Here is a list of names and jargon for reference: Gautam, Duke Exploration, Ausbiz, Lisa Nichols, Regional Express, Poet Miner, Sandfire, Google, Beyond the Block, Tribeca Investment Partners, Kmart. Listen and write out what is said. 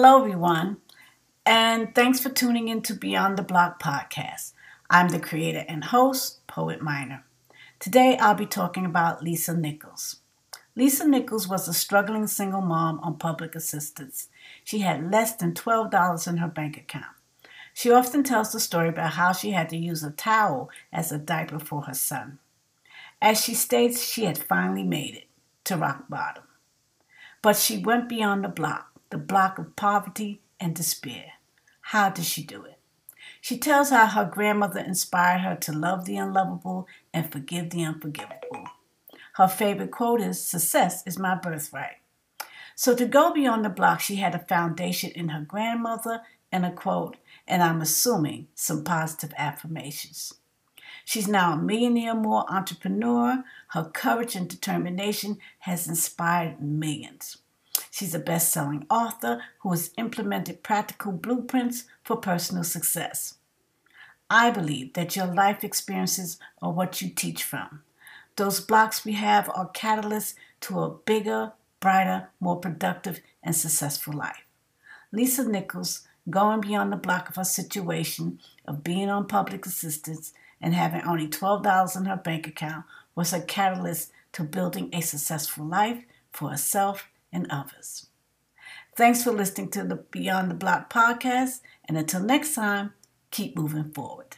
Hello, everyone, and thanks for tuning in to Beyond the Block podcast. I'm the creator and host, Poet Miner. Today, I'll be talking about Lisa Nichols. Lisa Nichols was a struggling single mom on public assistance. She had less than $12 in her bank account. She often tells the story about how she had to use a towel as a diaper for her son. As she states, she had finally made it to rock bottom. But she went beyond the block of poverty and despair. How did she do it? She tells how her grandmother inspired her to love the unlovable and forgive the unforgivable. Her favorite quote is, "Success is my birthright." So to go beyond the block, she had a foundation in her grandmother and a quote, and I'm assuming some positive affirmations. She's now a millionaire-more entrepreneur. Her courage and determination has inspired millions. She's a best-selling author who has implemented practical blueprints for personal success. I believe that your life experiences are what you teach from. Those blocks we have are catalysts to a bigger, brighter, more productive, and successful life. Lisa Nichols, going beyond the block of her situation of being on public assistance and having only $12 in her bank account, was a catalyst to building a successful life for herself and others. Thanks for listening to the Beyond the Block podcast, and until next time, keep moving forward.